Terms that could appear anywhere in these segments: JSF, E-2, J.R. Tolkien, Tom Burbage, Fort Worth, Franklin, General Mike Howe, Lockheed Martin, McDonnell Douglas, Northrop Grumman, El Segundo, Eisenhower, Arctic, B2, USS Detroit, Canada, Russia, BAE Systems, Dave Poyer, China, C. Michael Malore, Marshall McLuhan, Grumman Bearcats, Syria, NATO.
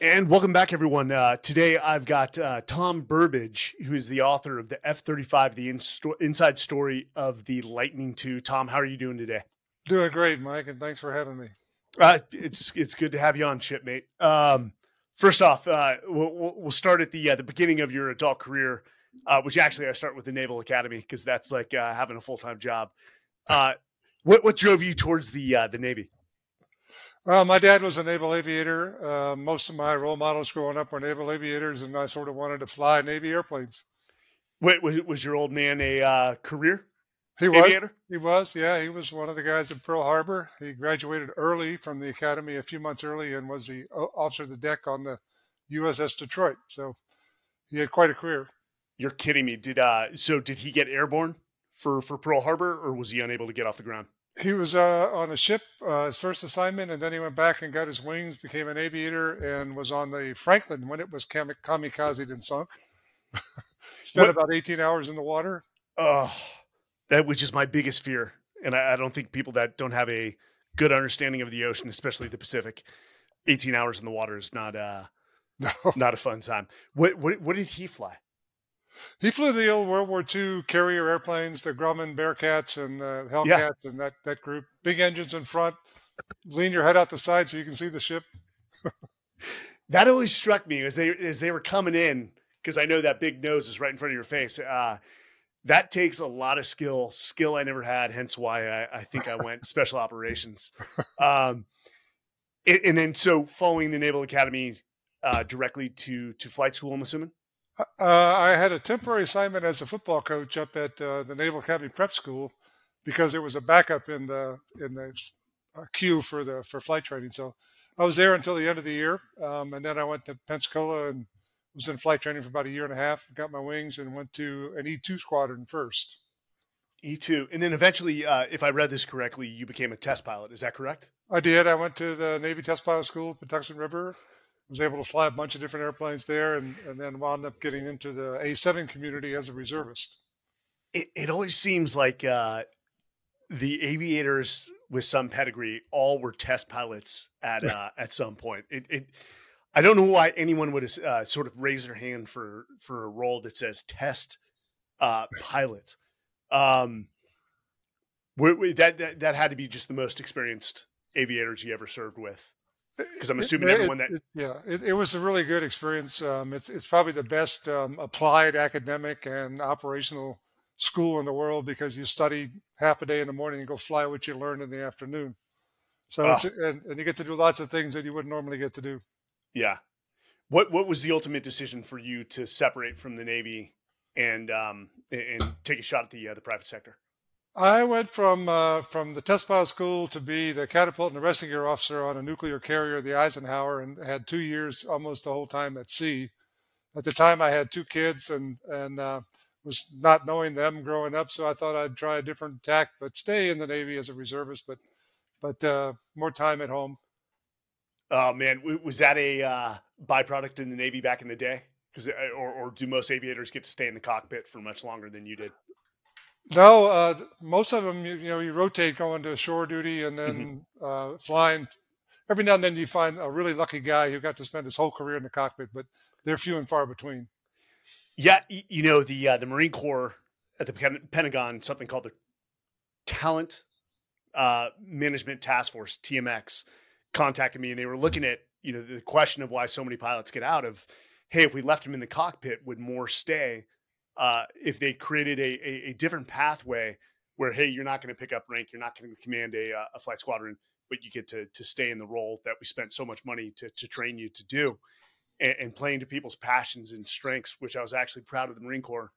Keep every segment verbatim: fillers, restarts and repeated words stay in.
And welcome back, everyone. Uh, today, I've got uh, Tom Burbage, who is the author of the F thirty-five, the in sto- inside story of the Lightning two. Tom, how are you doing today? Doing great, Mike, and thanks for having me. Uh, it's it's good to have you on, shipmate. Um, first off, uh, we'll, we'll start at the uh, the beginning of your adult career, uh, which actually I start with the Naval Academy because that's like uh, having a full-time job. Uh, what what drove you towards the uh, the Navy? Well, my dad was a naval aviator. Uh, most of my role models growing up were naval aviators, and I sort of wanted to fly Navy airplanes. Wait, was, was your old man a uh, career he was, aviator? He was, yeah. He was one of the guys at Pearl Harbor. He graduated early from the academy, a few months early, and was the officer of the deck on the U S S Detroit. So he had quite a career. You're kidding me. Did uh, so did he get airborne for, for Pearl Harbor, or was he unable to get off the ground? He was uh, on a ship, uh, his first assignment, and then he went back and got his wings, became an aviator, and was on the Franklin when it was kamik- kamikazed and sunk. Spent what? about eighteen hours in the water. Oh, that which is my biggest fear. And I, I don't think people that don't have a good understanding of the ocean, especially the Pacific, eighteen hours in the water is not uh, no. not a fun time. What, what, what did he fly? He flew the old World War Two carrier airplanes, the Grumman Bearcats and the Hellcats yeah. and that, that group. Big engines in front. Lean your head out the side so you can see the ship. That always struck me as they as they were coming in, because I know that big nose is right in front of your face. Uh, that takes a lot of skill, skill I never had, hence why I, I think I went special operations. Um, and, and then so following the Naval Academy uh, directly to to flight school, I'm assuming? Uh, I had a temporary assignment as a football coach up at uh, the Naval Academy Prep School because there was a backup in the in the uh, queue for the for flight training. So I was there until the end of the year, um, and then I went to Pensacola and was in flight training for about a year and a half. Got my wings and went to an E two squadron first. E two, and then eventually, uh, if I read this correctly, you became a test pilot. Is that correct? I did. I went to the Navy Test Pilot School, Patuxent River. Was able to fly a bunch of different airplanes there and, and then wound up getting into the A seven community as a reservist. It, it always seems like uh, the aviators with some pedigree all were test pilots at uh, at some point. It, it I don't know why anyone would uh, sort of raise their hand for, for a role that says test uh, pilot. Um, that, that, that had to be just the most experienced aviators you ever served with. Because I'm assuming it, everyone that it, yeah, it, it was a really good experience. Um, it's it's probably the best um, applied academic and operational school in the world because you study half a day in the morning and go fly what you learned in the afternoon. So oh. it's, and, and you get to do lots of things that you wouldn't normally get to do. Yeah. What what was the ultimate decision for you to separate from the Navy and um and take a shot at the uh, the private sector? I went from uh, from the test pilot school to be the catapult and the rescue gear officer on a nuclear carrier, the Eisenhower, and had two years almost the whole time at sea. At the time, I had two kids and and uh, was not knowing them growing up, so I thought I'd try a different tack, but stay in the Navy as a reservist, but but uh, more time at home. Oh man, was that a uh, byproduct in the Navy back in the day? 'Cause, or, or do most aviators get to stay in the cockpit for much longer than you did? No, uh, most of them, you, you know, you rotate going to shore duty and then mm-hmm. uh, flying. Every now and then you find a really lucky guy who got to spend his whole career in the cockpit, but they're few and far between. Yeah, you know, the uh, the Marine Corps at the Pentagon, something called the Talent uh, Management Task Force, T M X, contacted me and they were looking at, you know, the question of why so many pilots get out of, hey, if we left them in the cockpit, would more stay? Uh, if they created a, a, a different pathway where, hey, you're not going to pick up rank, you're not going to command a, a flight squadron, but you get to to stay in the role that we spent so much money to to train you to do, and, and playing to people's passions and strengths, which I was actually proud of the Marine Corps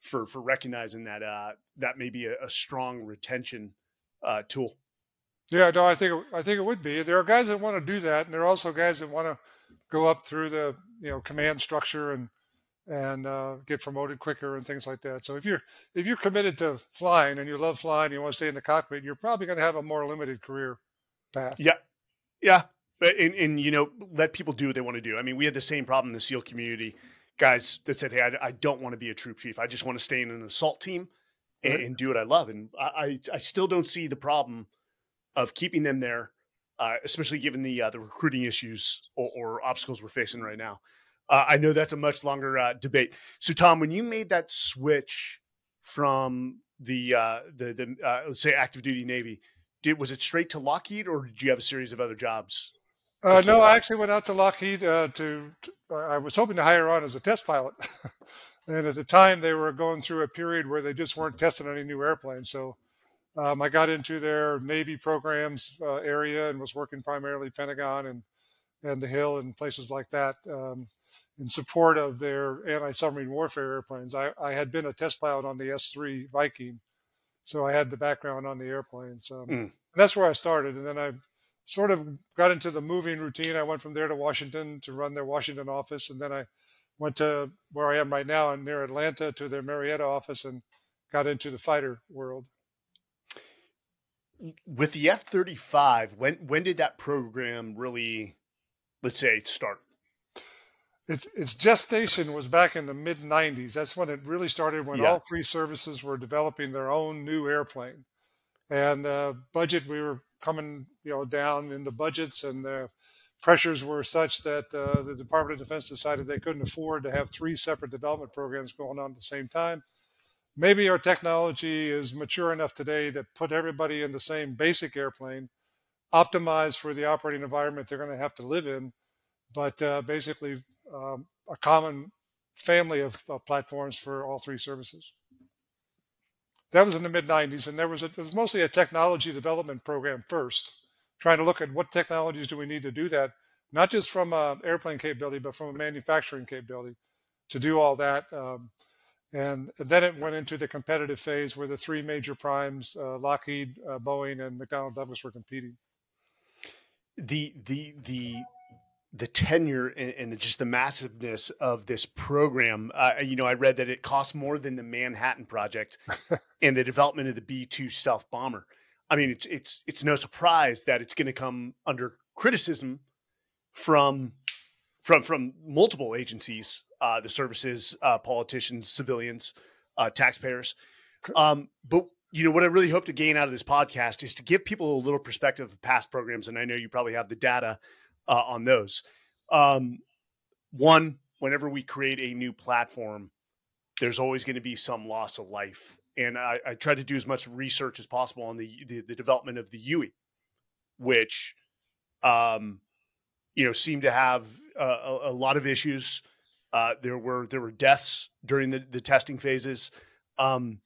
for for recognizing that uh, that may be a, a strong retention uh, tool. Yeah, no, I think it, I think it would be. There are guys that want to do that, and there are also guys that want to go up through the you know command structure and. and uh, get promoted quicker and things like that. So if you're if you're committed to flying and you love flying and you want to stay in the cockpit, you're probably going to have a more limited career path. Yeah. Yeah. But and, and, you know, let people do what they want to do. I mean, we had the same problem in the SEAL community. Guys that said, hey, I, I don't want to be a troop chief. I just want to stay in an assault team and, and do what I love. And I, I, I still don't see the problem of keeping them there uh, especially given the uh, the recruiting issues or, or obstacles we're facing right now. Uh, I know that's a much longer uh, debate. So, Tom, when you made that switch from the uh, the, the uh, let's say active duty Navy, did was it straight to Lockheed, or did you have a series of other jobs? Uh, no, I actually went out to Lockheed uh, to, to. I was hoping to hire on as a test pilot, and at the time they were going through a period where they just weren't testing any new airplanes. So, um, I got into their Navy programs uh, area and was working primarily Pentagon and and the Hill and places like that. Um, in support of their anti-submarine warfare airplanes. I, I had been a test pilot on the S three Viking, so I had the background on the airplanes. Um, mm. That's where I started. And then I sort of got into the moving routine. I went from there to Washington to run their Washington office. And then I went to where I am right now and near Atlanta to their Marietta office and got into the fighter world. With the F thirty-five, when, when did that program really, let's say, start? Its, its gestation was back in the mid nineties. That's when it really started, when yeah. all three services were developing their own new airplane. And the uh, budget, we were coming you know, down in the budgets, and the pressures were such that uh, the Department of Defense decided they couldn't afford to have three separate development programs going on at the same time. Maybe our technology is mature enough today to put everybody in the same basic airplane, optimized for the operating environment they're going to have to live in, but uh, basically... Um, a common family of, of platforms for all three services. That was in the mid nineties, and there was a, it was mostly a technology development program first, trying to look at what technologies do we need to do that, not just from an airplane capability, but from a manufacturing capability to do all that. Um, and, and then it went into the competitive phase where the three major primes, uh, Lockheed, uh, Boeing, and McDonnell Douglas were competing. The, the, the, the tenure and, and the, just the massiveness of this program. Uh, you know, I read that it cost more than the Manhattan Project and the development of the B two stealth bomber. I mean, it's, it's, it's no surprise that it's going to come under criticism from, from, from multiple agencies, uh, the services, uh, politicians, civilians, uh, taxpayers. Um, but you know, what I really hope to gain out of this podcast is to give people a little perspective of past programs. And I know you probably have the data Uh, on those. Um, one, whenever we create a new platform, there's always going to be some loss of life. And I, I try to do as much research as possible on the, the, the development of the U E, which, um, you know, seemed to have uh, a, a lot of issues. Uh, there were, there were deaths during the, the testing phases. Um,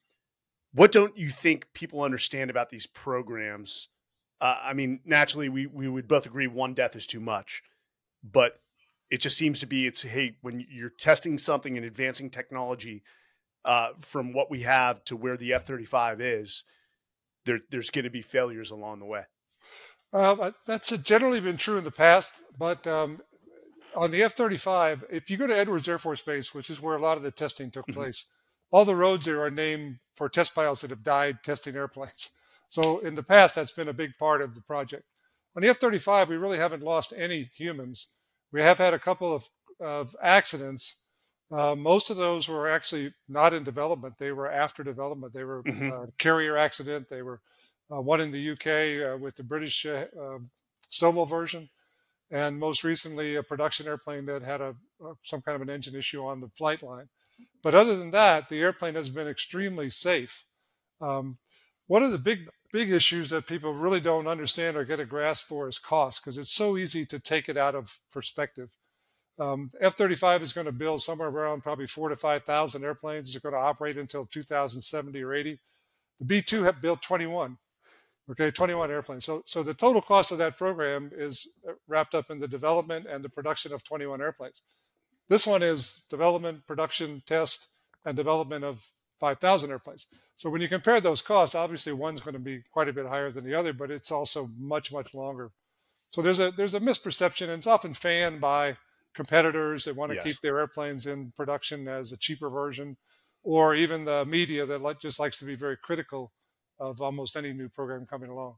what don't you think people understand about these programs? Uh, I mean, naturally, we, we would both agree one death is too much, but it just seems to be it's, hey, when you're testing something and advancing technology uh, from what we have to where the F thirty-five is, there, there's going to be failures along the way. Uh, that's generally been true in the past, but um, on the F thirty-five, if you go to Edwards Air Force Base, which is where a lot of the testing took mm-hmm. place, all the roads there are named for test pilots that have died testing airplanes. So in the past, that's been a big part of the project. On the F thirty-five, we really haven't lost any humans. We have had a couple of, of accidents. Uh, most of those were actually not in development. They were after development. They were mm-hmm. uh, carrier accident. They were uh, one in the U K uh, with the British uh, uh, Stovall version. And most recently, a production airplane that had a uh, some kind of an engine issue on the flight line. But other than that, the airplane has been extremely safe. Um, one of the big... Big issues that people really don't understand or get a grasp for is cost, because it's so easy to take it out of perspective. Um, F thirty-five is going to build somewhere around probably four to five thousand airplanes. It's going to operate until two thousand seventy or eighty. The B two have built twenty-one, okay, twenty-one airplanes. So, so the total cost of that program is wrapped up in the development and the production of twenty-one airplanes. This one is development, production, test, and development of five thousand airplanes. So when you compare those costs, obviously one's going to be quite a bit higher than the other, but it's also much, much longer. So there's a there's a misperception, and it's often fanned by competitors that want to yes. keep their airplanes in production as a cheaper version, or even the media that like, just likes to be very critical of almost any new program coming along.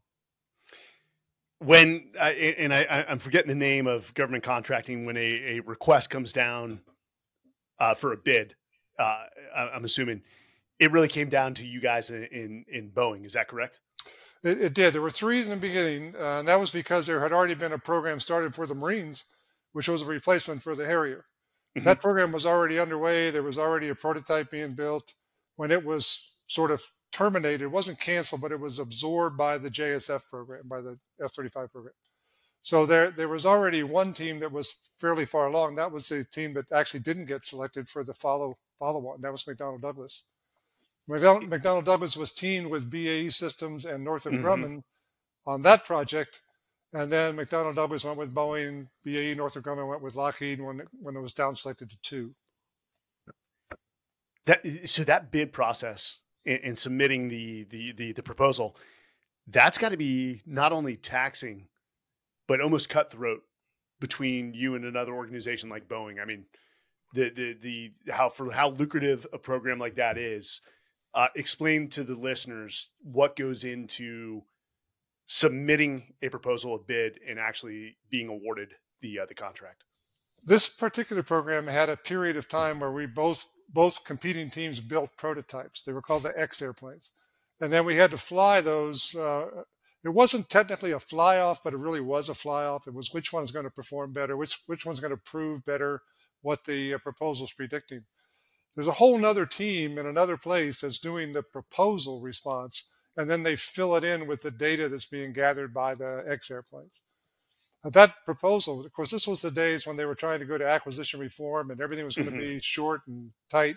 When, uh, and I, I'm forgetting the name of government contracting, when a, a request comes down uh, for a bid, uh, I'm assuming... It really came down to you guys in, in, in Boeing. Is that correct? It, it did. There were three in the beginning, uh, and that was because there had already been a program started for the Marines, which was a replacement for the Harrier. Mm-hmm. That program was already underway. There was already a prototype being built. When it was sort of terminated, it wasn't canceled, but it was absorbed by the J S F program, by the F thirty-five program. So there, there was already one team that was fairly far along. That was the team that actually didn't get selected for the follow follow-on. That was McDonnell Douglas. McDonnell, McDonnell Douglas was teamed with B A E Systems and Northrop mm-hmm. Grumman on that project, and then McDonnell Douglas went with Boeing. B A E Northrop Grumman went with Lockheed when when it was down selected to two. That so that bid process in, in submitting the the the, the proposal, that's got to be not only taxing, but almost cutthroat between you and another organization like Boeing. I mean, the the the how for how lucrative a program like that is. Uh, explain to the listeners what goes into submitting a proposal, a bid, and actually being awarded the uh, the contract. This particular program had a period of time where we both both competing teams built prototypes. They were called the X airplanes, and then we had to fly those. Uh, It wasn't technically a fly-off, but it really was a fly-off. It was which one's going to perform better, which which one's going to prove better what the proposal's predicting. There's a whole other team in another place that's doing the proposal response, and then they fill it in with the data that's being gathered by the X airplanes. That proposal, of course, this was the days when they were trying to go to acquisition reform, and everything was going mm-hmm. to be short and tight.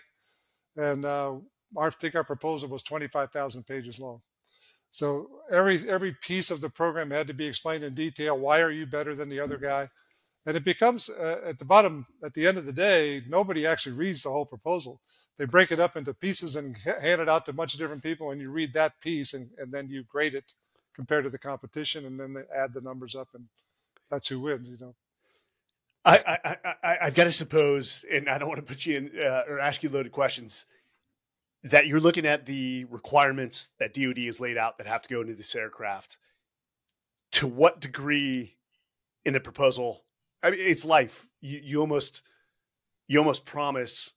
And uh, I think our proposal was twenty-five thousand pages long. So every every piece of the program had to be explained in detail. Why are you better than the other guy? And it becomes, uh, at the bottom, at the end of the day, nobody actually reads the whole proposal. They break it up into pieces and hand it out to a bunch of different people, and you read that piece, and, and then you grade it compared to the competition, and then they add the numbers up, and that's who wins, you know. I, I, I, I've got to suppose, and I don't want to put you in uh, or ask you loaded questions, that you're looking at the requirements that D O D has laid out that have to go into this aircraft. To what degree in the proposal? I mean, it's life. You, you almost, you almost promise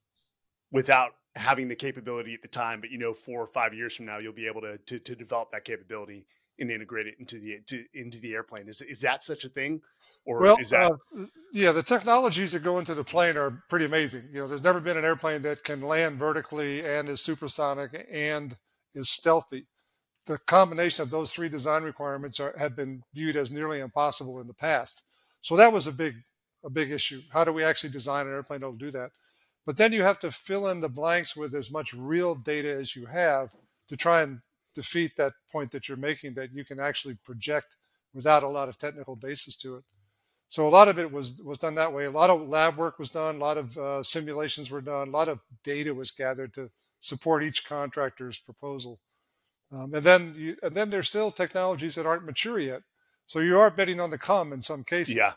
without having the capability at the time, but you know, four or five years from now, you'll be able to, to, to develop that capability and integrate it into the, to, into the airplane. Is, is that such a thing? Or well, is that... uh, yeah, the technologies that go into the plane are pretty amazing. You know, there's never been an airplane that can land vertically and is supersonic and is stealthy. The combination of those three design requirements are, have been viewed as nearly impossible in the past. So that was a big, a big issue. How do we actually design an airplane that'll do that? But then you have to fill in the blanks with as much real data as you have to try and defeat that point that you're making, that you can actually project without a lot of technical basis to it. So a lot of it was was done that way. A lot of lab work was done. A lot of uh, simulations were done. A lot of data was gathered to support each contractor's proposal. Um, and then you, and then there's still technologies that aren't mature yet. So you are betting on the come in some cases. Yeah.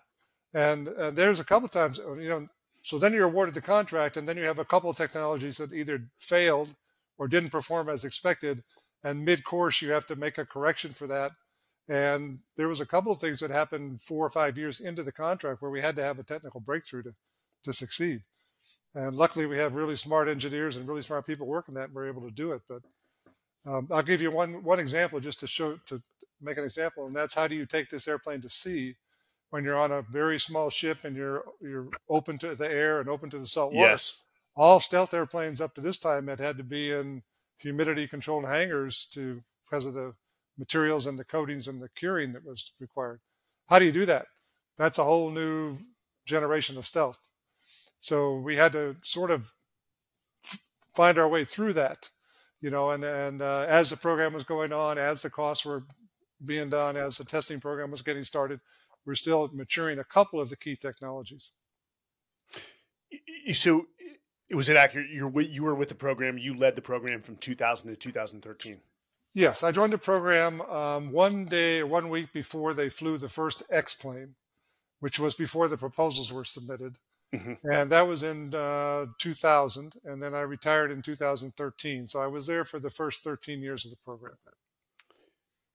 And uh, there's a couple of times, you know, so then you're awarded the contract, and then you have a couple of technologies that either failed or didn't perform as expected. And mid-course, you have to make a correction for that. And there was a couple of things that happened four or five years into the contract where we had to have a technical breakthrough to, to succeed. And luckily, we have really smart engineers and really smart people working that, and we're able to do it. But um, I'll give you one one example just to show, to make an example, and that's how do you take this airplane to sea when you're on a very small ship and you're you're open to the air and open to the salt water. Yes. All stealth airplanes up to this time had had to be in humidity-controlled hangars to because of the materials and the coatings and the curing that was required. How do you do that? That's a whole new generation of stealth. So we had to sort of find our way through that, you know, and, and uh, as the program was going on, as the costs were being done, as the testing program was getting started, we're still maturing a couple of the key technologies. So was it accurate? You're, you were with the program, you led the program from two thousand to two thousand thirteen. Yes, I joined the program um, one day, one week before they flew the first X-plane, which was before the proposals were submitted. Mm-hmm. And that was in uh, two thousand. And then I retired in two thousand thirteen. So I was there for the first thirteen years of the program.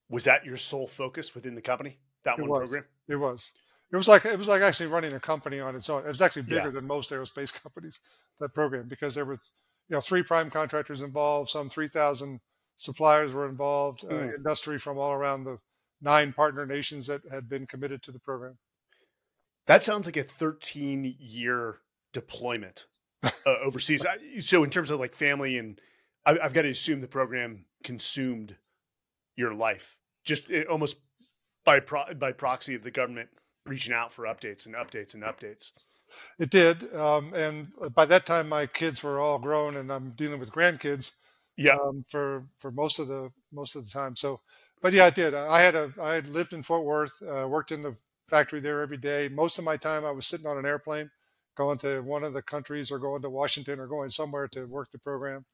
Was that your sole focus within the company, that it one was. program? It was. It was like it was like actually running a company on its own. It was actually bigger yeah. than most aerospace companies, that program, because there were you know, three prime contractors involved, some three thousand suppliers were involved, uh, mm. industry from all around the nine partner nations that had been committed to the program. That sounds like a thirteen-year deployment uh, overseas. I, so in terms of like family and I, I've got to assume the program consumed your life just it, almost by pro, by proxy of the government reaching out for updates and updates and updates. It did. Um, and by that time, my kids were all grown and I'm dealing with grandkids yeah. um, for, for most of the, most of the time. So, but yeah, it did. I had a, I had lived in Fort Worth, uh, worked in the factory there every day. Most of my time I was sitting on an airplane going to one of the countries or going to Washington or going somewhere to work the program.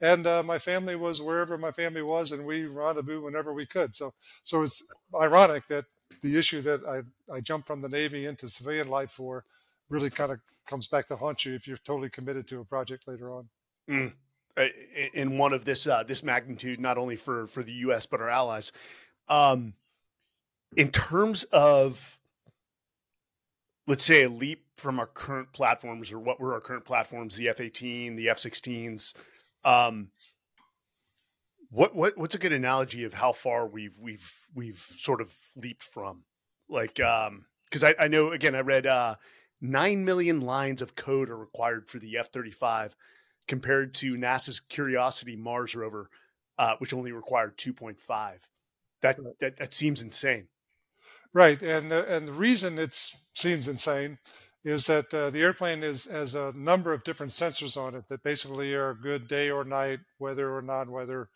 And uh, my family was wherever my family was, and we rendezvous whenever we could. So, so it's ironic that the issue that I, I jumped from the Navy into civilian life for really kind of comes back to haunt you if you're totally committed to a project later on. Mm. In one of this uh, this magnitude, not only for, for the U S, but our allies. Um, in terms of, let's say, a leap from our current platforms, or what were our current platforms, the F eighteen, the F sixteens, Um, what, what, what's a good analogy of how far we've, we've, we've sort of leaped from? Like, um, cause I, I know, again, I read, uh, nine million lines of code are required for the F thirty-five compared to NASA's Curiosity Mars rover, uh, which only required two point five. That, that, that seems insane. Right. And, the, and the reason it seems insane is that uh, the airplane is has a number of different sensors on it that basically are good day or night, weather or non-weather.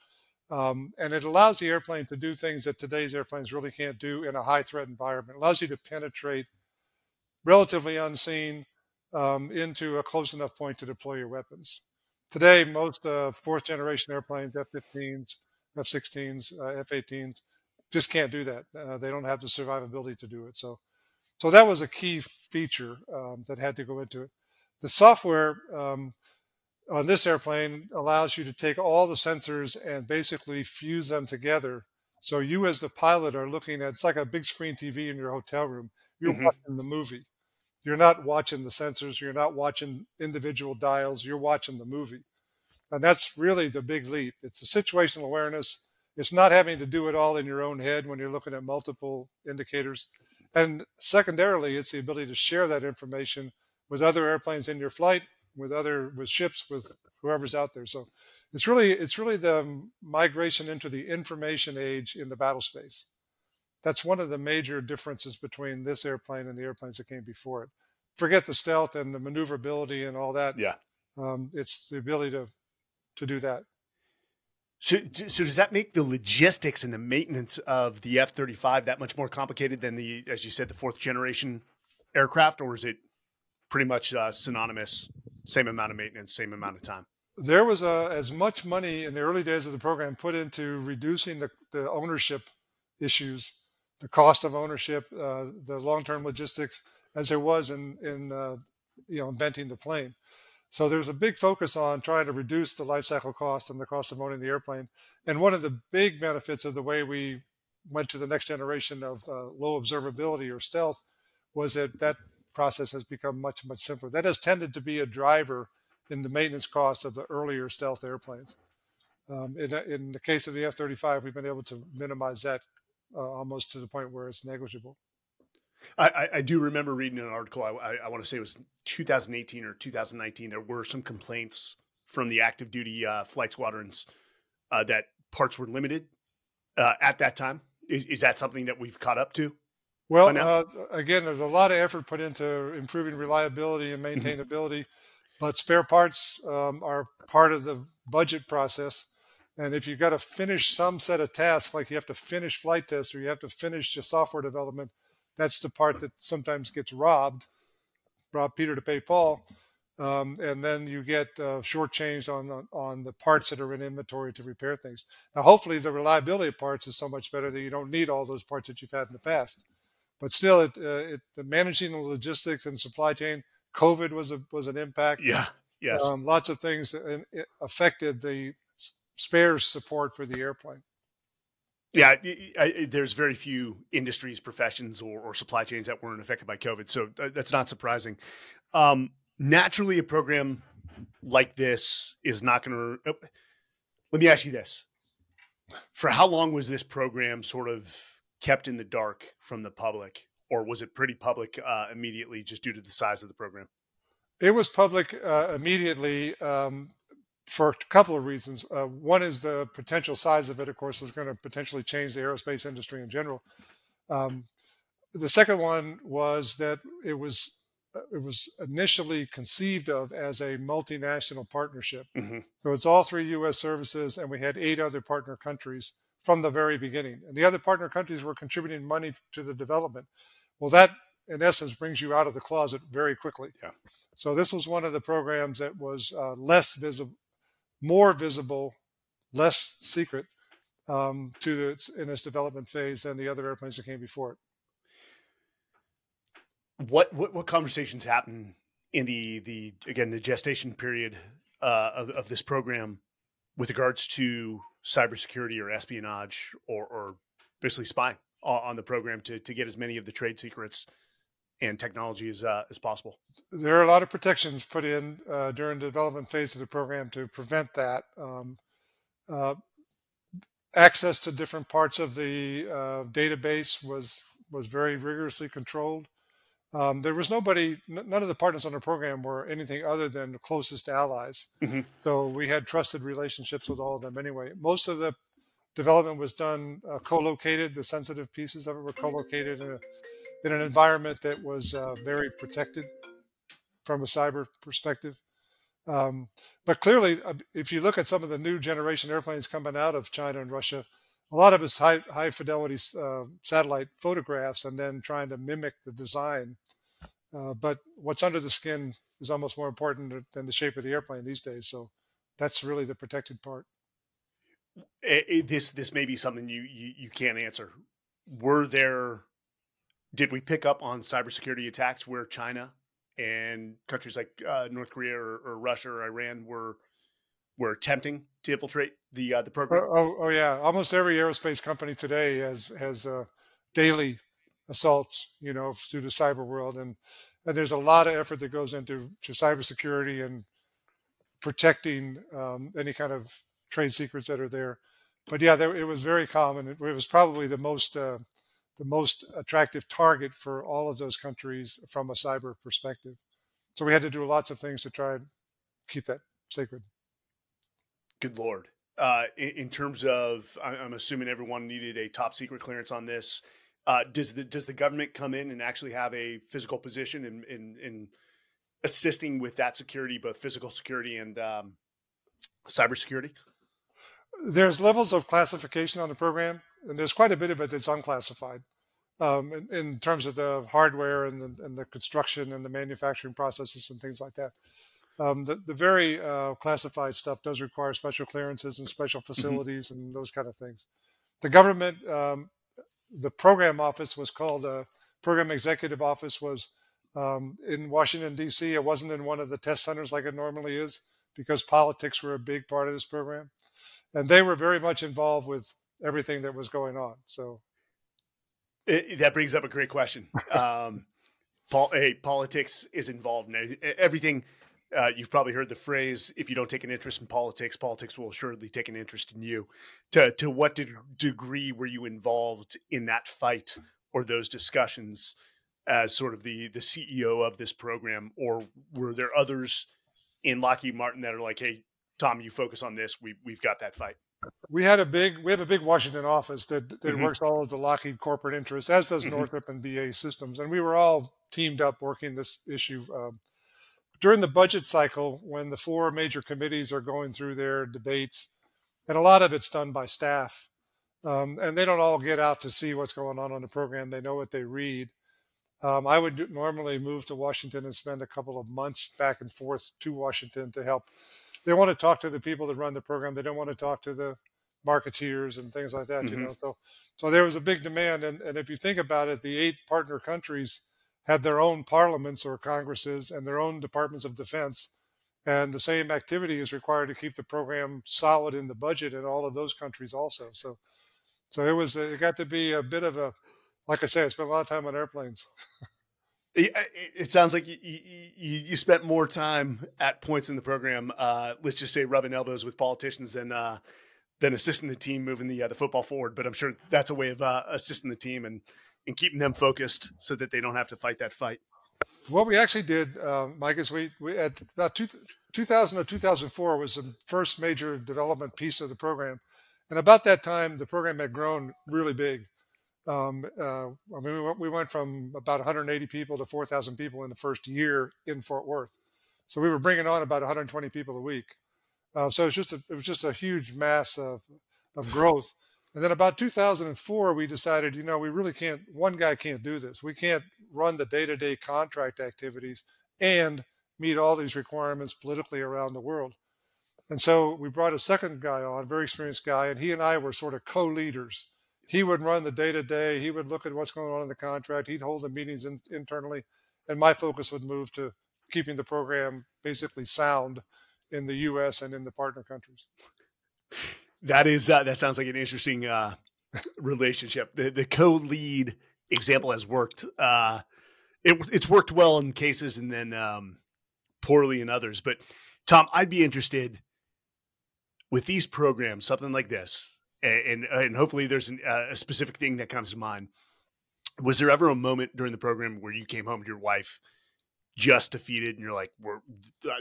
Um, and it allows the airplane to do things that today's airplanes really can't do in a high-threat environment. It allows you to penetrate relatively unseen um, into a close enough point to deploy your weapons. Today, most uh, fourth-generation airplanes, F fifteens, F sixteens, uh, F eighteens, just can't do that. Uh, they don't have the survivability to do it. So. So that was a key feature um, that had to go into it. The software um, on this airplane allows you to take all the sensors and basically fuse them together. So you as the pilot are looking at, it's like a big screen T V in your hotel room. You're mm-hmm. watching the movie. You're not watching the sensors. You're not watching individual dials. You're watching the movie. And that's really the big leap. It's the situational awareness. It's not having to do it all in your own head when you're looking at multiple indicators. And secondarily, it's the ability to share that information with other airplanes in your flight, with other, with ships, with whoever's out there. So it's really, it's really the migration into the information age in the battle space. That's one of the major differences between this airplane and the airplanes that came before it. Forget the stealth and the maneuverability and all that. Yeah. Um, it's the ability to, to do that. So, so does that make the logistics and the maintenance of the F thirty-five that much more complicated than the, as you said, the fourth generation aircraft, or is it pretty much uh, synonymous, same amount of maintenance, same amount of time? There was uh, as much money in the early days of the program put into reducing the, the ownership issues, the cost of ownership, uh, the long-term logistics, as there was in, in uh, you know, inventing the plane. So there's a big focus on trying to reduce the life cycle cost and the cost of owning the airplane. And one of the big benefits of the way we went to the next generation of uh, low observability or stealth was that that process has become much, much simpler. That has tended to be a driver in the maintenance costs of the earlier stealth airplanes. Um, in, in the case of the F thirty-five, we've been able to minimize that uh, almost to the point where it's negligible. I, I do remember reading an article, I, I, I want to say it was two thousand eighteen or two thousand nineteen, there were some complaints from the active duty uh, flight squadrons uh, that parts were limited uh, at that time. Is, is that something that we've caught up to? Well, uh, again, there's a lot of effort put into improving reliability and maintainability, but spare parts um, are part of the budget process. And if you've got to finish some set of tasks, like you have to finish flight tests or you have to finish your software development, that's the part that sometimes gets robbed, rob Peter to pay Paul. Um, and then you get uh, shortchanged on, on, on the parts that are in inventory to repair things. Now, hopefully the reliability of parts is so much better that you don't need all those parts that you've had in the past. But still, it, uh, it, managing the logistics and supply chain, COVID was a, was an impact. Yeah, yes. Um, lots of things affected the spares support for the airplane. Yeah, I, I, there's very few industries, professions, or, or supply chains that weren't affected by COVID, so that's not surprising. Um, naturally, a program like this is not going to... Let me ask you this. For how long was this program sort of kept in the dark from the public, or was it pretty public uh, immediately just due to the size of the program? It was public uh, immediately um, for a couple of reasons. Uh, one is the potential size of it, of course, was going to potentially change the aerospace industry in general. Um, the second one was that it was it was initially conceived of as a multinational partnership. Mm-hmm. So it's all three U S services, and we had eight other partner countries from the very beginning. And the other partner countries were contributing money to the development. Well, that, in essence, brings you out of the closet very quickly. Yeah. So this was one of the programs that was uh, less visible, more visible, less secret um, to the, its, in its development phase than the other airplanes that came before it. What what, what conversations happen in the the again the gestation period uh, of of this program with regards to cybersecurity or espionage or or basically spying on the program to to get as many of the trade secrets and technology as, uh, as possible? There are a lot of protections put in uh, during the development phase of the program to prevent that. Um, uh, access to different parts of the uh, database was was very rigorously controlled. Um, there was nobody, n- none of the partners on the program were anything other than the closest allies. Mm-hmm. So we had trusted relationships with all of them anyway. Most of the development was done uh, co-located. The sensitive pieces of it were co-located in a in an environment that was uh, very protected from a cyber perspective. Um, but clearly, if you look at some of the new generation airplanes coming out of China and Russia, a lot of it's high, high fidelity uh, satellite photographs and then trying to mimic the design. Uh, but what's under the skin is almost more important than the shape of the airplane these days. So that's really the protected part. It, it, this this may be something you, you, you can't answer. Were there... Did we pick up on cybersecurity attacks where China and countries like uh, North Korea or, or Russia or Iran were were attempting to infiltrate the uh, the program? Oh, oh, yeah. Almost every aerospace company today has has uh, daily assaults, you know, through the cyber world, and and there's a lot of effort that goes into to cybersecurity and protecting um, any kind of trade secrets that are there. But yeah, there, it was very common. It, it was probably the most uh, the most attractive target for all of those countries from a cyber perspective. So we had to do lots of things to try and keep that sacred. Good Lord. Uh, in, in terms of, I'm assuming everyone needed a top secret clearance on this. Uh, does the, does the government come in and actually have a physical position in, in, in assisting with that security, both physical security and um, cybersecurity? There's levels of classification on the program. And there's quite a bit of it that's unclassified um, in, in terms of the hardware and the, and the construction and the manufacturing processes and things like that. Um, the, the very uh, classified stuff does require special clearances and special facilities mm-hmm. and those kind of things. The government, um, the program office was called, uh, program executive office was um, in Washington, D C. It wasn't in one of the test centers like it normally is because politics were a big part of this program. And they were very much involved with everything that was going on. So it, that brings up a great question. Um, Paul, hey, politics is involved in everything. Uh, you've probably heard the phrase, if you don't take an interest in politics, politics will assuredly take an interest in you. To, to what did, degree were you involved in that fight or those discussions as sort of the, the C E O of this program? Or were there others in Lockheed Martin that are like, hey, Tom, you focus on this. We, we've got that fight. We had a big, we have a big Washington office that, that mm-hmm. works all of the Lockheed corporate interests, as does mm-hmm. Northrop and B A E Systems. And we were all teamed up working this issue. Um, during the budget cycle, when the four major committees are going through their debates, and a lot of it's done by staff, um, and they don't all get out to see what's going on on the program. They know what they read. Um, I would normally move to Washington and spend a couple of months back and forth to Washington to help. They want to talk to the people that run the program. They don't want to talk to the marketeers and things like that, mm-hmm. you know. So, so there was a big demand. And, and if you think about it, the eight partner countries have their own parliaments or congresses and their own departments of defense. And the same activity is required to keep the program solid in the budget in all of those countries also. So, so it was, it got to be a bit of a, like I said, I spent a lot of time on airplanes. It sounds like you, you, you spent more time at points in the program, uh, let's just say rubbing elbows with politicians than uh, than assisting the team moving the uh, the football forward. But I'm sure that's a way of uh, assisting the team and, and keeping them focused so that they don't have to fight that fight. What we actually did, uh, Mike, is we, we at about two, two thousand or two thousand four was the first major development piece of the program. And about that time, the program had grown really big. Um, uh, I mean, we went, we went from about one hundred eighty people to four thousand people in the first year in Fort Worth. So we were bringing on about one hundred twenty people a week. Uh, so it was just a, it was just a huge mass of, of growth. And then about two thousand four, we decided, you know, we really can't, one guy can't do this. We can't run the day-to-day contract activities and meet all these requirements politically around the world. And so we brought a second guy on, very experienced guy, and he and I were sort of co-leaders. He would run the day-to-day. He would look at what's going on in the contract. He'd hold the meetings in, internally. And my focus would move to keeping the program basically sound in the U S and in the partner countries. That is, uh, that sounds like an interesting uh, relationship. The, the co-lead example has worked. Uh, it, it's worked well in cases and then um, poorly in others. But Tom, I'd be interested with these programs, something like this, and, and, and hopefully there's an, uh, a specific thing that comes to mind. Was there ever a moment during the program where you came home to your wife just defeated and you're like, "We're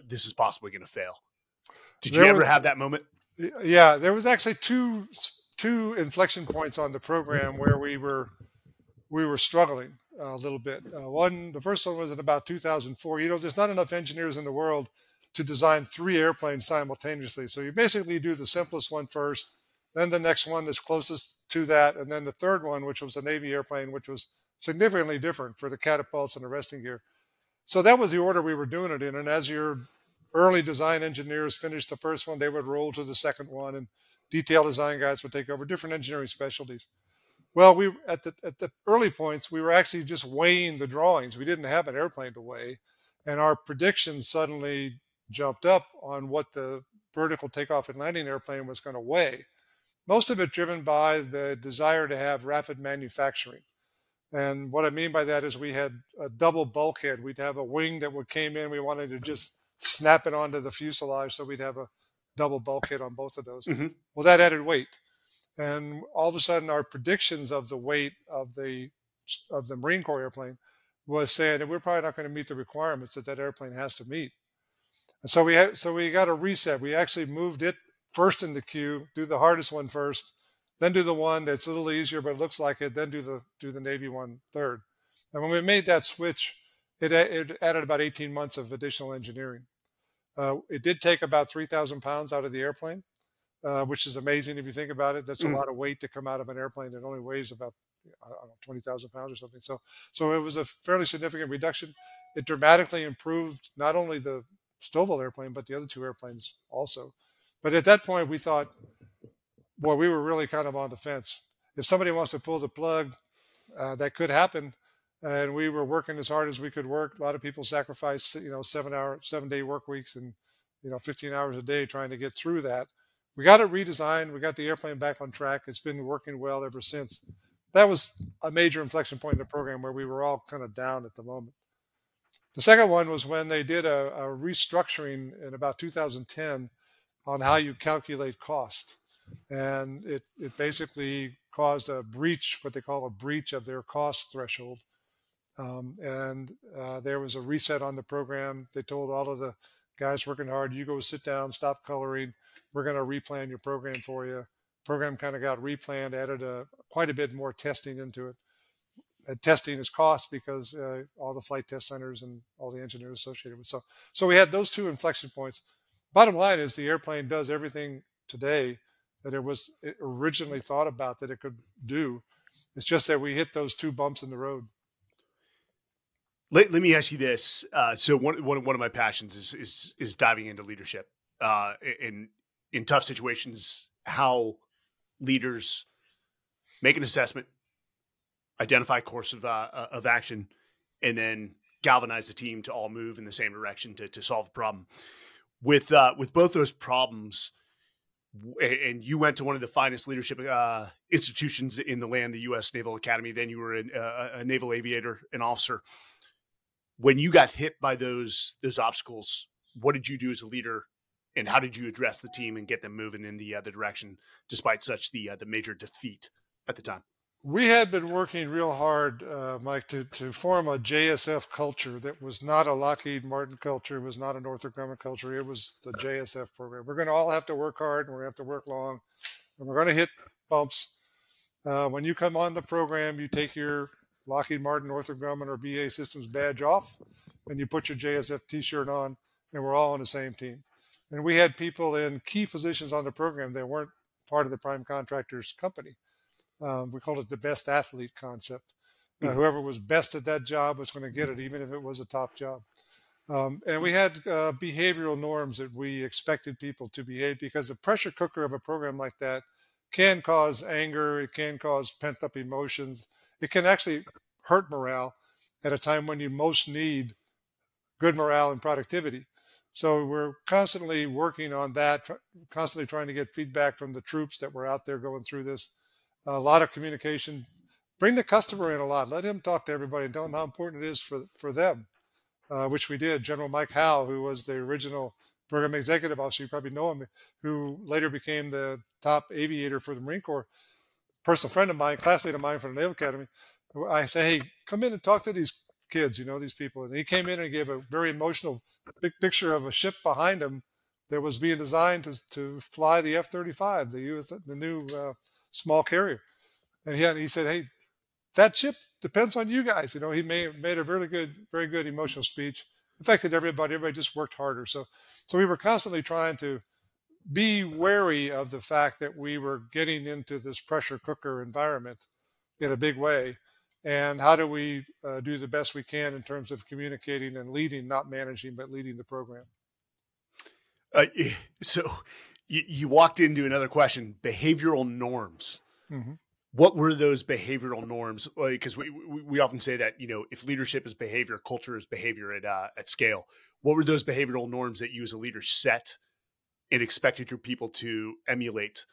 this is possibly going to fail"? Did there you ever was- have that moment? Yeah, there was actually two two inflection points on the program where we were we were struggling a little bit. Uh, one, the first one was in about two thousand four. You know, there's not enough engineers in the world to design three airplanes simultaneously. So you basically do the simplest one first, then the next one that's closest to that, and then the third one, which was a Navy airplane, which was significantly different for the catapults and the resting gear. So that was the order we were doing it in, and as you're early design engineers finished the first one, they would roll to the second one, and detailed design guys would take over different engineering specialties. Well, we at the at the early points, we were actually just weighing the drawings. We didn't have an airplane to weigh, and our predictions suddenly jumped up on what the vertical takeoff and landing airplane was going to weigh. Most of it driven by the desire to have rapid manufacturing. And what I mean by that is we had a double bulkhead. We'd have a wing that would came in. We wanted to just snap it onto the fuselage, so we'd have a double bulkhead on both of those. Mm-hmm. Well, that added weight, and all of a sudden, our predictions of the weight of the of the Marine Corps airplane was saying that we're probably not going to meet the requirements that that airplane has to meet. And so we had, so we got a reset. We actually moved it first in the queue, do the hardest one first, then do the one that's a little easier but looks like it, then do the do the Navy one third. And when we made that switch, it, it added about eighteen months of additional engineering. Uh, it did take about three thousand pounds out of the airplane, uh, which is amazing if you think about it. That's a lot of weight to come out of an airplane that only weighs about, I don't know, twenty thousand pounds or something. So, so it was a fairly significant reduction. It dramatically improved not only the Stovall airplane, but the other two airplanes also. But at that point, we thought, boy, we were really kind of on the fence. If somebody wants to pull the plug, uh, that could happen. And we were working as hard as we could work. A lot of people sacrificed, you know, seven hour, seven day work weeks and, you know, fifteen hours a day trying to get through that. We got it redesigned. We got the airplane back on track. It's been working well ever since. That was a major inflection point in the program where we were all kind of down at the moment. The second one was when they did a, a restructuring in about two thousand ten on how you calculate cost. And it, it basically caused a breach, what they call a breach of their cost threshold. Um, and uh, there was a reset on the program. They told all of the guys working hard, you go sit down, stop coloring. We're going to replan your program for you. Program kind of got replanned, added a, quite a bit more testing into it. And testing is cost because uh, all the flight test centers and all the engineers associated with it. So, so we had those two inflection points. Bottom line is the airplane does everything today that it was originally thought about that it could do. It's just that we hit those two bumps in the road. Let, let me ask you this. Uh, so one, one, one of my passions is, is, is diving into leadership uh, in, in tough situations, how leaders make an assessment, identify a course of, uh, of action, and then galvanize the team to all move in the same direction to, to solve a problem. With, uh, with both those problems, and you went to one of the finest leadership uh, institutions in the land, the U S Naval Academy, then you were an, uh, a naval aviator, an officer. When you got hit by those those obstacles, what did you do as a leader and how did you address the team and get them moving in the other direction, despite such the uh, the major defeat at the time? We had been working real hard, uh, Mike, to, to form a J S F culture that was not a Lockheed Martin culture, was not a Northrop Grumman culture. It was the J S F program. We're going to all have to work hard, and we're going to have to work long, and we're going to hit bumps. Uh, when you come on the program, you take your Lockheed Martin, Northrop Grumman, or B A E Systems badge off, and you put your J S F T-shirt on, and we're all on the same team. And we had people in key positions on the program that weren't part of the prime contractor's company. Um, we called it the best athlete concept. Uh, whoever was best at that job was going to get it, even if it was a top job. Um, and we had uh, behavioral norms that we expected people to behave, because the pressure cooker of a program like that can cause anger. It can cause pent-up emotions. It can actually hurt morale at a time when you most need good morale and productivity. So we're constantly working on that, constantly trying to get feedback from the troops that were out there going through this. A lot of communication. Bring the customer in a lot. Let him talk to everybody and tell him how important it is for, for them, uh, which we did. General Mike Howe, who was the original program executive officer, you probably know him, who later became the top aviator for the Marine Corps, personal friend of mine, classmate of mine from the Naval Academy. I say, hey, come in and talk to these kids, you know, these people. And he came in and gave a very emotional big picture of a ship behind him that was being designed to, to fly the F thirty-five, the U S, the new uh, small carrier. And he, had, he said, hey, that ship depends on you guys. You know, he made, made a really good, very good emotional speech. Affected everybody. Everybody just worked harder. So, so we were constantly trying to be wary of the fact that we were getting into this pressure cooker environment in a big way. And how do we uh, do the best we can in terms of communicating and leading, not managing, but leading the program? Uh, so... You walked into another question, behavioral norms. Mm-hmm. What were those behavioral norms? Because we, we we often say that, you know, if leadership is behavior, culture is behavior at uh, at scale. What were those behavioral norms that you as a leader set and expected your people to emulate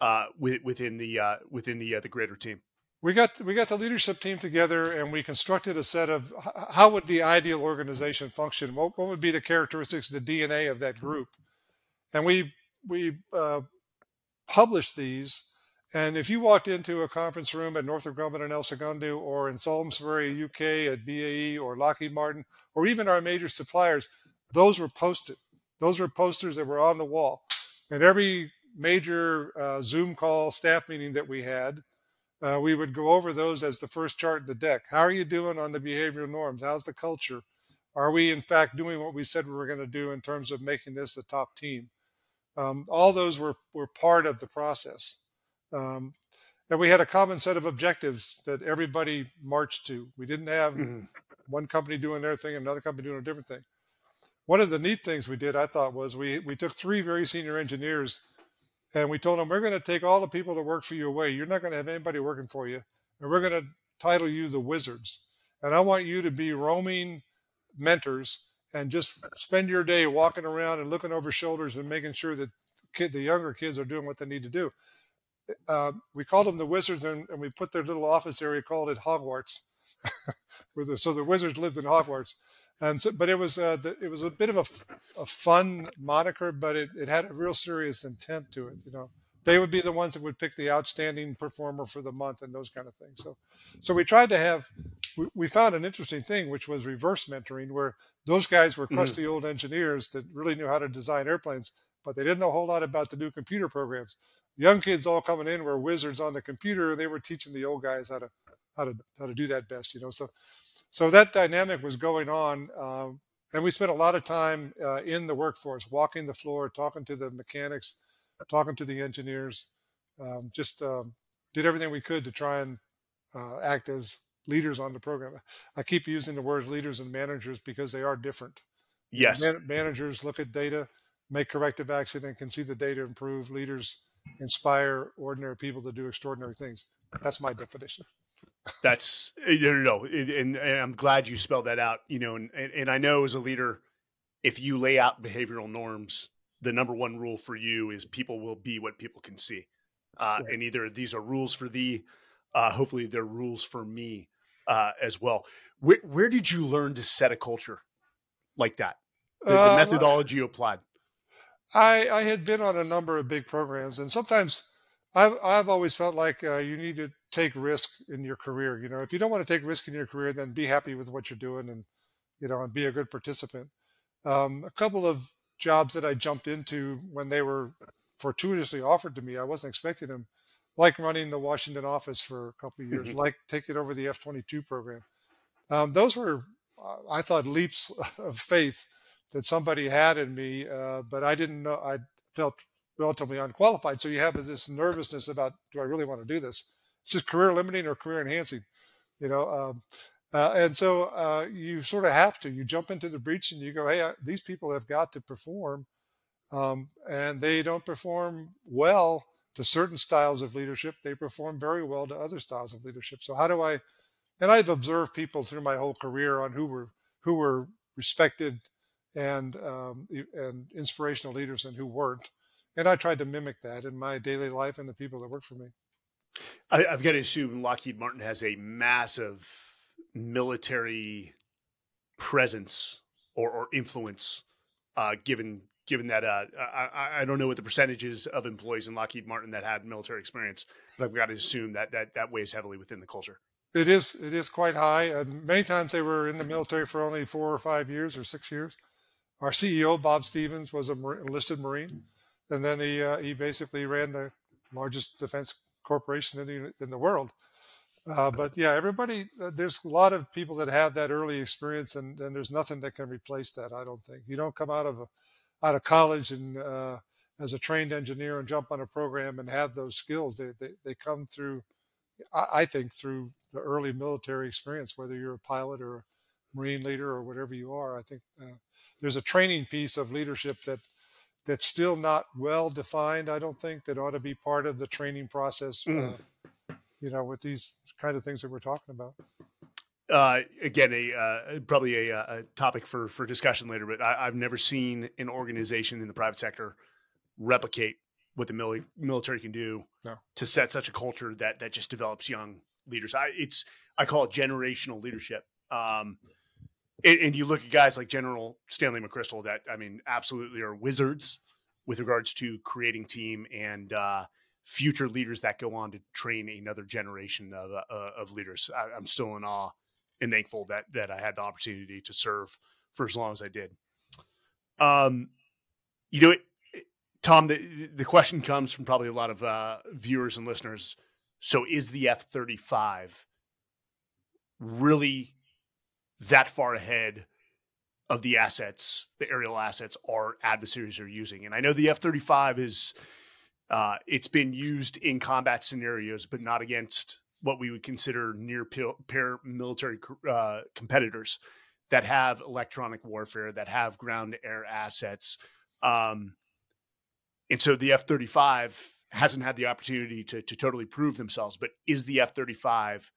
uh, within the uh, within the uh, the greater team? We got we got the leadership team together, and we constructed a set of how would the ideal organization function? What what would be the characteristics, the D N A of that group? And we. We uh, published these, and if you walked into a conference room at Northrop Grumman and El Segundo, or in Salisbury, U K, at B A E, or Lockheed Martin, or even our major suppliers, those were posted. Those were posters that were on the wall. And every major uh, Zoom call staff meeting that we had, uh, we would go over those as the first chart in the deck. How are you doing on the behavioral norms? How's the culture? Are we, in fact, doing what we said we were going to do in terms of making this a top team? Um, all those were, were part of the process. Um, and we had a common set of objectives that everybody marched to. We didn't have mm-hmm. one company doing their thing and another company doing a different thing. One of the neat things we did, I thought, was we, we took three very senior engineers and we told them, we're going to take all the people that work for you away. You're not going to have anybody working for you. And we're going to title you the Wizards. And I want you to be roaming mentors and just spend your day walking around and looking over shoulders and making sure that kid, the younger kids are doing what they need to do. Uh, we called them the Wizards, and, and we put their little office area, called it Hogwarts. So the Wizards lived in Hogwarts. And so, but it was, uh, it was a bit of a, a fun moniker, but it, it had a real serious intent to it. You know, they would be the ones that would pick the outstanding performer for the month and those kind of things. So, so we tried to have, we, we found an interesting thing, which was reverse mentoring, where those guys were crusty mm-hmm. old engineers that really knew how to design airplanes, but they didn't know a whole lot about the new computer programs. Young kids all coming in were wizards on the computer. They were teaching the old guys how to how to how to do that best, you know. So, so that dynamic was going on, um, and we spent a lot of time uh, in the workforce, walking the floor, talking to the mechanics, talking to the engineers. Um, just um, did everything we could to try and uh, act as leaders on the program. I keep using the words leaders and managers because they are different. Yes. Man- managers look at data, make corrective action, and can see the data improve. Leaders inspire ordinary people to do extraordinary things. That's my definition. That's no, no, no. And, and I'm glad you spelled that out, you know, and, and I know as a leader, if you lay out behavioral norms, the number one rule for you is people will be what people can see. Uh, right. And either these are rules for thee, uh, hopefully they're rules for me. Uh, as well. Where, where did you learn to set a culture like that? The, uh, the methodology you applied? I, I had been on a number of big programs, and sometimes I've, I've always felt like uh, you need to take risk in your career. You know, if you don't want to take risk in your career, then be happy with what you're doing, and, you know, and be a good participant. Um, a couple of jobs that I jumped into when they were fortuitously offered to me, I wasn't expecting them, like running the Washington office for a couple of years, mm-hmm. like taking over the F twenty-two program. Um, those were, I thought, leaps of faith that somebody had in me, uh, but I didn't know, I felt relatively unqualified. So you have this nervousness about, do I really want to do this? Is this career limiting or career enhancing? You know, um, uh, and so uh, you sort of have to, you jump into the breach and you go, hey, I, these people have got to perform, um, and they don't perform well to certain styles of leadership. They perform very well to other styles of leadership. So how do I, and I've observed people through my whole career on who were, who were respected and, um, and inspirational leaders and who weren't. And I tried to mimic that in my daily life and the people that work for me. I, I've got to assume Lockheed Martin has a massive military presence or, or influence, uh, given given that uh, I, I don't know what the percentages of employees in Lockheed Martin that had military experience, but I've got to assume that that, that weighs heavily within the culture. It is. It is quite high. And many times they were in the military for only four or five years or six years. Our C E O, Bob Stevens, was an enlisted Marine. And then he uh, he basically ran the largest defense corporation in the, in the world. Uh, but yeah, everybody, uh, there's a lot of people that have that early experience, and, and there's nothing that can replace that, I don't think. You don't come out of a, out of college and uh, as a trained engineer and jump on a program and have those skills. They they, they come through, I, I think, through the early military experience, whether you're a pilot or a Marine leader or whatever you are. I think uh, there's a training piece of leadership that that's still not well defined, I don't think, that ought to be part of the training process, uh, mm. you know, with these kind of things that we're talking about. Uh, again, a uh, probably a, a topic for, for discussion later, but I, I've never seen an organization in the private sector replicate what the mili- military can do no. to set such a culture that, that just develops young leaders. I, it's, I call it generational leadership. Um, And you look at guys like General Stanley McChrystal that, I mean, absolutely are wizards with regards to creating team and uh, future leaders that go on to train another generation of, uh, of leaders. I, I'm still in awe and thankful that that I had the opportunity to serve for as long as I did. Um, you know, it, Tom, the, the question comes from probably a lot of uh, viewers and listeners. So is the F thirty-five really that far ahead of the assets, the aerial assets our adversaries are using? And I know the F thirty-five is, uh, it's been used in combat scenarios, but not against what we would consider near peer military uh, competitors that have electronic warfare, that have ground to air assets. Um, and so the F thirty-five hasn't had the opportunity to, to totally prove themselves, but is the F thirty-five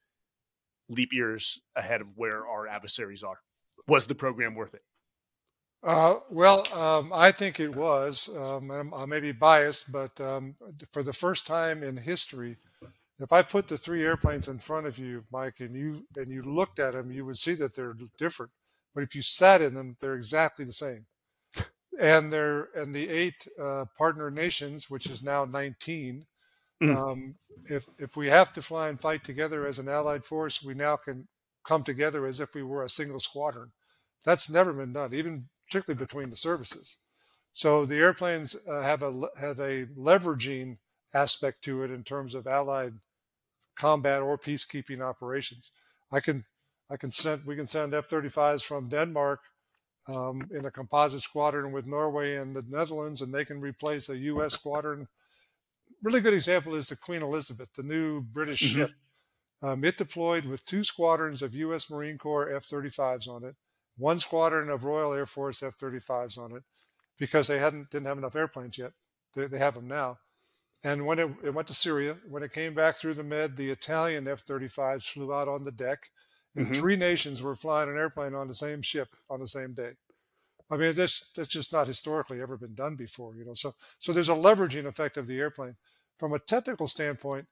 leap years ahead of where our adversaries are? Was the program worth it? Uh, well, um, I think it was. Um, and I may be biased, but um, for the first time in history, if I put the three airplanes in front of you, Mike, and you and you looked at them, you would see that they're different. But if you sat in them, they're exactly the same. And they're and the eight uh, partner nations, which is now nineteen. Mm. Um, if if we have to fly and fight together as an allied force, we now can come together as if we were a single squadron. That's never been done, even particularly between the services. So the airplanes uh, have a have a leveraging aspect to it in terms of allied combat or peacekeeping operations. I can I can send we can send F thirty-fives from Denmark um, in a composite squadron with Norway and the Netherlands, and they can replace a U S squadron. Really good example is the Queen Elizabeth, the new British mm-hmm. ship. Um, it deployed with two squadrons of U S Marine Corps F thirty-fives on it, one squadron of Royal Air Force F thirty-fives on it, because they hadn't didn't have enough airplanes yet. They, they have them now. And when it, it went to Syria, when it came back through the Med, the Italian F thirty-fives flew out on the deck, and mm-hmm. three nations were flying an airplane on the same ship on the same day. I mean, that's that's just not historically ever been done before, you know. So so there's a leveraging effect of the airplane. From a technical standpoint,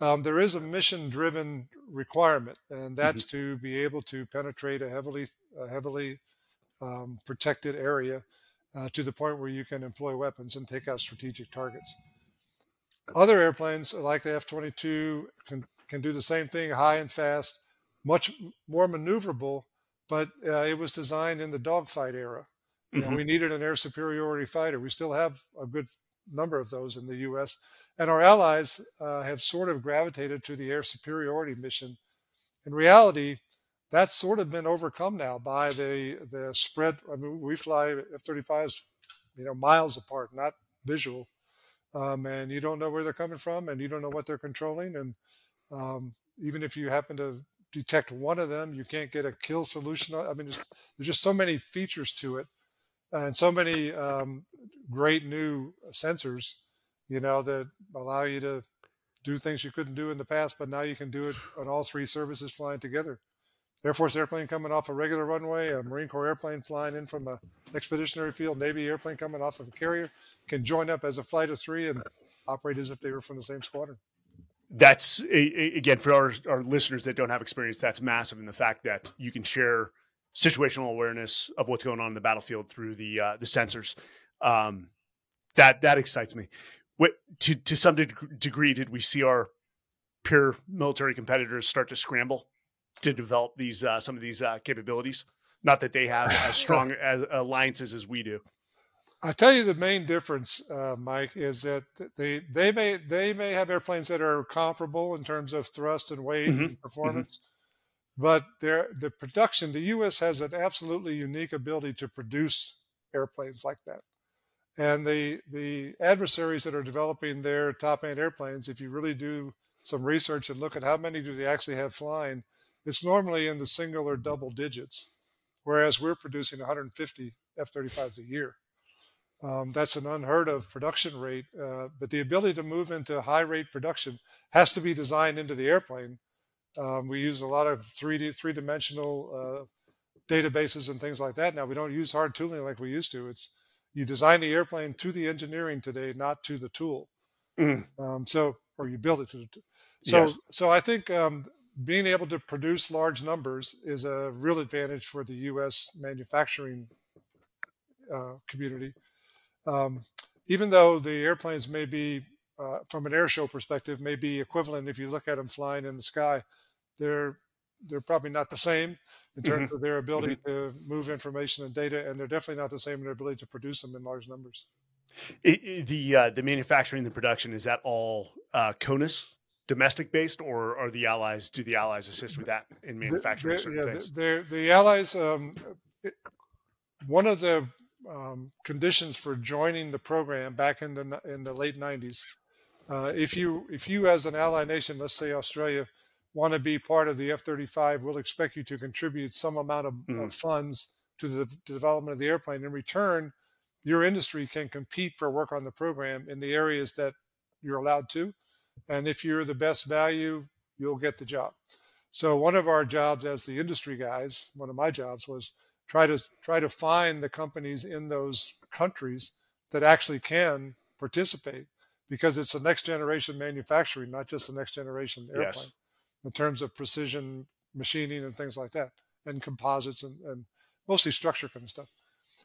um, there is a mission-driven requirement, and that's mm-hmm. to be able to penetrate a heavily a heavily um, protected area uh, to the point where you can employ weapons and take out strategic targets. Other airplanes like the F twenty-two can, can do the same thing, high and fast, much more maneuverable, but uh, it was designed in the dogfight era. You know, mm-hmm. We needed an air superiority fighter. We still have a good number of those in the U S, and our allies uh, have sort of gravitated to the air superiority mission. In reality, that's sort of been overcome now by the the spread. I mean, we fly F thirty-fives, you know, miles apart, not visual, um, and you don't know where they're coming from, and you don't know what they're controlling. And um, even if you happen to detect one of them, you can't get a kill solution. I mean, there's, there's just so many features to it, and so many um, great new sensors, you know, that allow you to do things you couldn't do in the past, but now you can do it on all three services flying together. Air Force airplane coming off a regular runway, a Marine Corps airplane flying in from an expeditionary field, Navy airplane coming off of a carrier, can join up as a flight of three and operate as if they were from the same squadron. That's, again, for our, our listeners that don't have experience, that's massive in the fact that you can share situational awareness of what's going on in the battlefield through the uh, the sensors. Um, that that excites me. What to to some de- degree did we see our peer military competitors start to scramble to develop these uh, some of these uh, capabilities? Not that they have as strong as alliances as we do. I tell you, the main difference, uh, Mike, is that they they may they may have airplanes that are comparable in terms of thrust and weight mm-hmm. and performance. Mm-hmm. But the production, the U S has an absolutely unique ability to produce airplanes like that. And the the adversaries that are developing their top-end airplanes, if you really do some research and look at how many do they actually have flying, it's normally in the single or double digits, whereas we're producing one hundred fifty F thirty-fives a year. Um, that's an unheard of production rate. Uh, but the ability to move into high-rate production has to be designed into the airplane. Um, we use a lot of three D, three-dimensional uh, databases and things like that. Now, we don't use hard tooling like we used to. It's you design the airplane to the engineering today, not to the tool. Mm. Um, so, or you build it to the tool. So, yes. so I think um, being able to produce large numbers is a real advantage for the U S manufacturing uh, community. Um, even though the airplanes may be, uh, from an air show perspective, may be equivalent if you look at them flying in the sky, they're they're probably not the same in terms mm-hmm. of their ability mm-hmm. to move information and data, and they're definitely not the same in their ability to produce them in large numbers. It, it, the uh, the manufacturing, the production, is that all uh, CONUS domestic based, or are the allies? Do the allies assist with that in manufacturing the, certain yeah, things? The, the allies. Um, it, one of the um, conditions for joining the program back in the in the late nineties, uh, if you if you as an ally nation, let's say Australia, want to be part of the F thirty-five, we'll expect you to contribute some amount of, mm. of funds to the to development of the airplane. In return, your industry can compete for work on the program in the areas that you're allowed to. And if you're the best value, you'll get the job. So one of our jobs as the industry guys, one of my jobs was try to try to find the companies in those countries that actually can participate, because it's the next generation manufacturing, not just the next generation airplane. Yes. In terms of precision machining and things like that, and composites and, and mostly structure kind of stuff.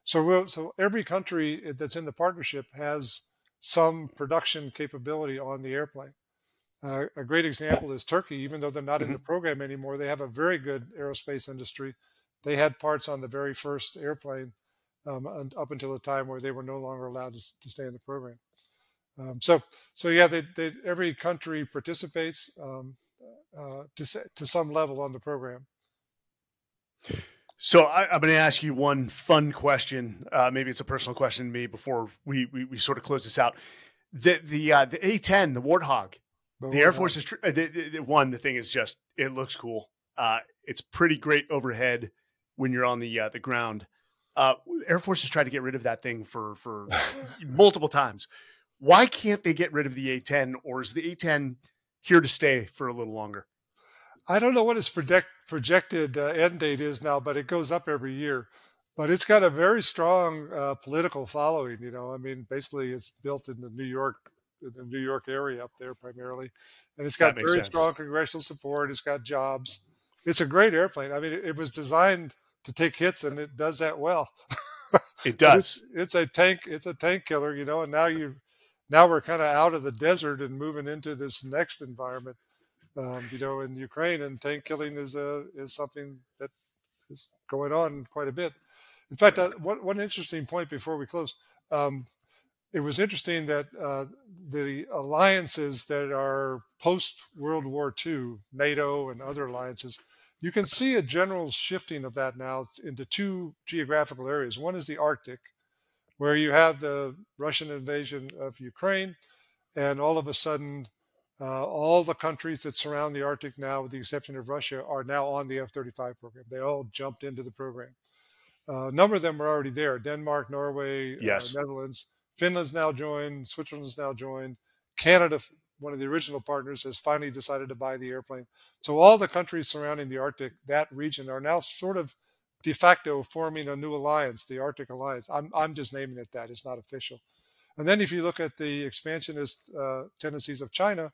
So we'll, so every country that's in the partnership has some production capability on the airplane. Uh, a great example is Turkey. Even though they're not mm-hmm. in the program anymore, they have a very good aerospace industry. They had parts on the very first airplane um, up until the time where they were no longer allowed to, to stay in the program. Um, so, so yeah, they, they, every country participates. Um, Uh, to to some level on the program. So I, I'm going to ask you one fun question. Uh, maybe it's a personal question to me before we we, we sort of close this out. The the uh, the A ten, the Warthog, the, the Warthog. Air Force is tr- the, the, the one. The thing is just it looks cool. Uh, it's pretty great overhead when you're on the uh, the ground. Uh, Air Force has tried to get rid of that thing for for multiple times. Why can't they get rid of the A ten, or is the A ten here to stay for a little longer? I don't know what its project, projected uh, end date is now, but it goes up every year. But it's got a very strong uh, political following. You know, I mean, basically, it's built in the New York, the New York area up there primarily, and it's got very sense. strong congressional support. It's got jobs. It's a great airplane. I mean, it, it was designed to take hits, and it does that well. It does. It's, it's a tank. It's a tank killer, you know. And now you, now we're kind of out of the desert and moving into this next environment, um, you know, in Ukraine. And tank killing is a is something that is going on quite a bit. In fact, uh, one one interesting point before we close. Um, It was interesting that uh, the alliances that are post-World War Two, NATO and other alliances, you can see a general shifting of that now into two geographical areas. One is the Arctic, where you have the Russian invasion of Ukraine, and all of a sudden, uh, all the countries that surround the Arctic now, with the exception of Russia, are now on the F thirty-five program. They all jumped into the program. Uh, a number of them were already there. Denmark, Norway, yes. uh, Netherlands. Finland's now joined. Switzerland's now joined. Canada, one of the original partners, has finally decided to buy the airplane. So all the countries surrounding the Arctic, that region, are now sort of de facto forming a new alliance, the Arctic Alliance. I'm I'm just naming it that. It's not official. And then if you look at the expansionist uh, tendencies of China,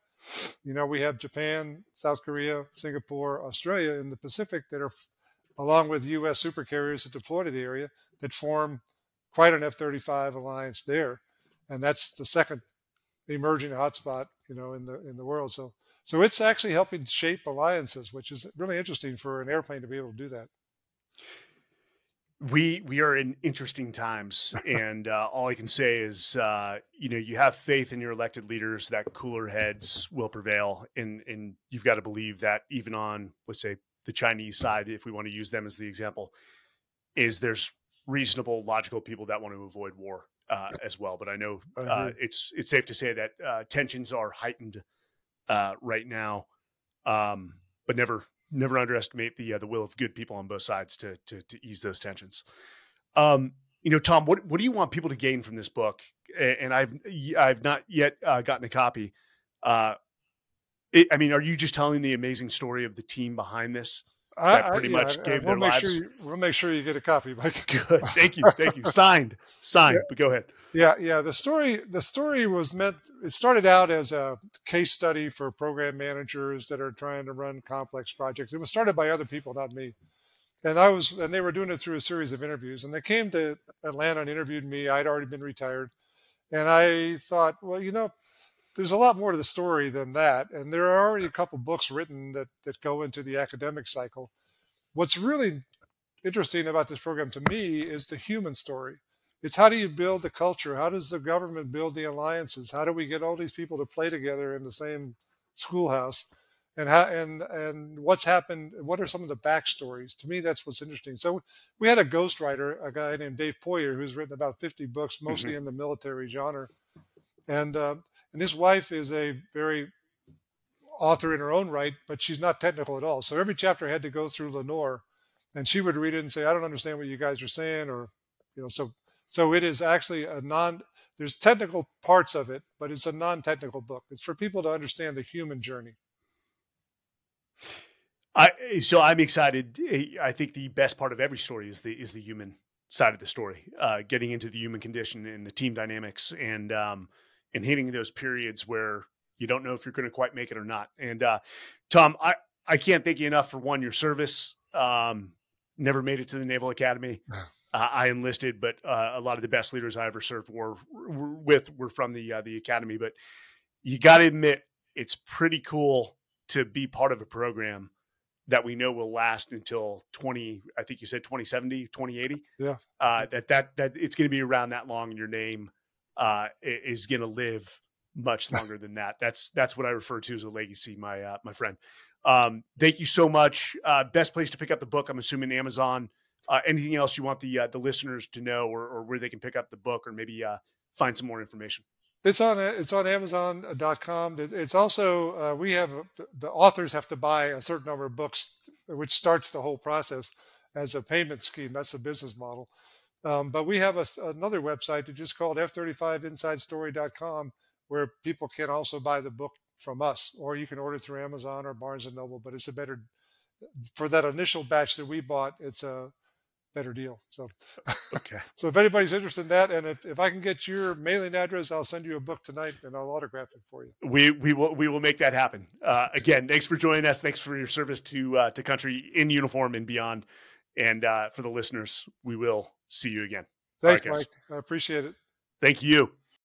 you know, we have Japan, South Korea, Singapore, Australia in the Pacific that are, along with U S supercarriers that deploy to the area, that form quite an F thirty-five alliance there, and that's the second emerging hotspot, you know, in the in the world. So, so it's actually helping shape alliances, which is really interesting for an airplane to be able to do that. We we are in interesting times, and uh, all I can say is, uh, you know, you have faith in your elected leaders that cooler heads will prevail, and and you've got to believe that even on, let's say, the Chinese side, if we want to use them as the example, is there's reasonable, logical people that want to avoid war uh, as well. But I know uh, it's it's safe to say that uh, tensions are heightened uh, right now. Um, but never never underestimate the uh, the will of good people on both sides to to, to ease those tensions. Um, you know, Tom, what what do you want people to gain from this book? And I've I've not yet uh, gotten a copy. Uh, it, I mean, are you just telling the amazing story of the team behind this? That pretty I, yeah, much gave I, I, we'll their make lives. Sure you, we'll make sure you get a copy, Mike. Good. Thank you. Thank you. Signed. Signed. Yeah. But go ahead. Yeah. Yeah. The story, the story was meant, it started out as a case study for program managers that are trying to run complex projects. It was started by other people, not me. And I was, and they were doing it through a series of interviews, and they came to Atlanta and interviewed me. I'd already been retired. And I thought, well, you know, there's a lot more to the story than that. And there are already a couple books written that, that go into the academic cycle. What's really interesting about this program to me is the human story. It's how do you build the culture? How does the government build the alliances? How do we get all these people to play together in the same schoolhouse? And how, and, and what's happened? What are some of the backstories? To me, that's what's interesting. So we had a ghostwriter, a guy named Dave Poyer, who's written about fifty books, mostly mm-hmm. in the military genre. And uh, and his wife is a very author in her own right, but she's not technical at all. So every chapter had to go through Lenore, and she would read it and say, "I don't understand what you guys are saying," or, you know. So so it is actually a non. There's technical parts of it, but it's a non-technical book. It's for people to understand the human journey. I so I'm excited. I think the best part of every story is the is the human side of the story, uh, getting into the human condition and the team dynamics, and um. and hitting those periods where you don't know if you're going to quite make it or not. And uh, Tom, I, I can't thank you enough for one, your service. Um, never made it to the Naval Academy. Uh, I enlisted, but uh, a lot of the best leaders I ever served were, were with were from the uh, the academy. But you got to admit, it's pretty cool to be part of a program that we know will last until twenty. I think you said twenty seventy, twenty eighty. Yeah. Uh, that that that it's going to be around that long in your name. Uh, is going to live much longer than that. That's that's what I refer to as a legacy, my uh, my friend. Um, thank you so much. Uh, best place to pick up the book, I'm assuming Amazon. Uh, anything else you want the uh, the listeners to know, or, or where they can pick up the book, or maybe uh, find some more information? It's on it's on Amazon dot com. It's also uh, we have the authors have to buy a certain number of books, which starts the whole process as a payment scheme. That's the business model. Um, but we have a, another website that just called F thirty-five inside story dot com, where people can also buy the book from us, or you can order through Amazon or Barnes and Noble. But it's a better for that initial batch that we bought. It's a better deal. So, okay. So if anybody's interested in that, and if, if I can get your mailing address, I'll send you a book tonight, and I'll autograph it for you. We we will we will make that happen. Uh, again, thanks for joining us. Thanks for your service to uh, to country in uniform and beyond. And uh, for the listeners, we will see you again. Thanks, right, Mike. I appreciate it. Thank you.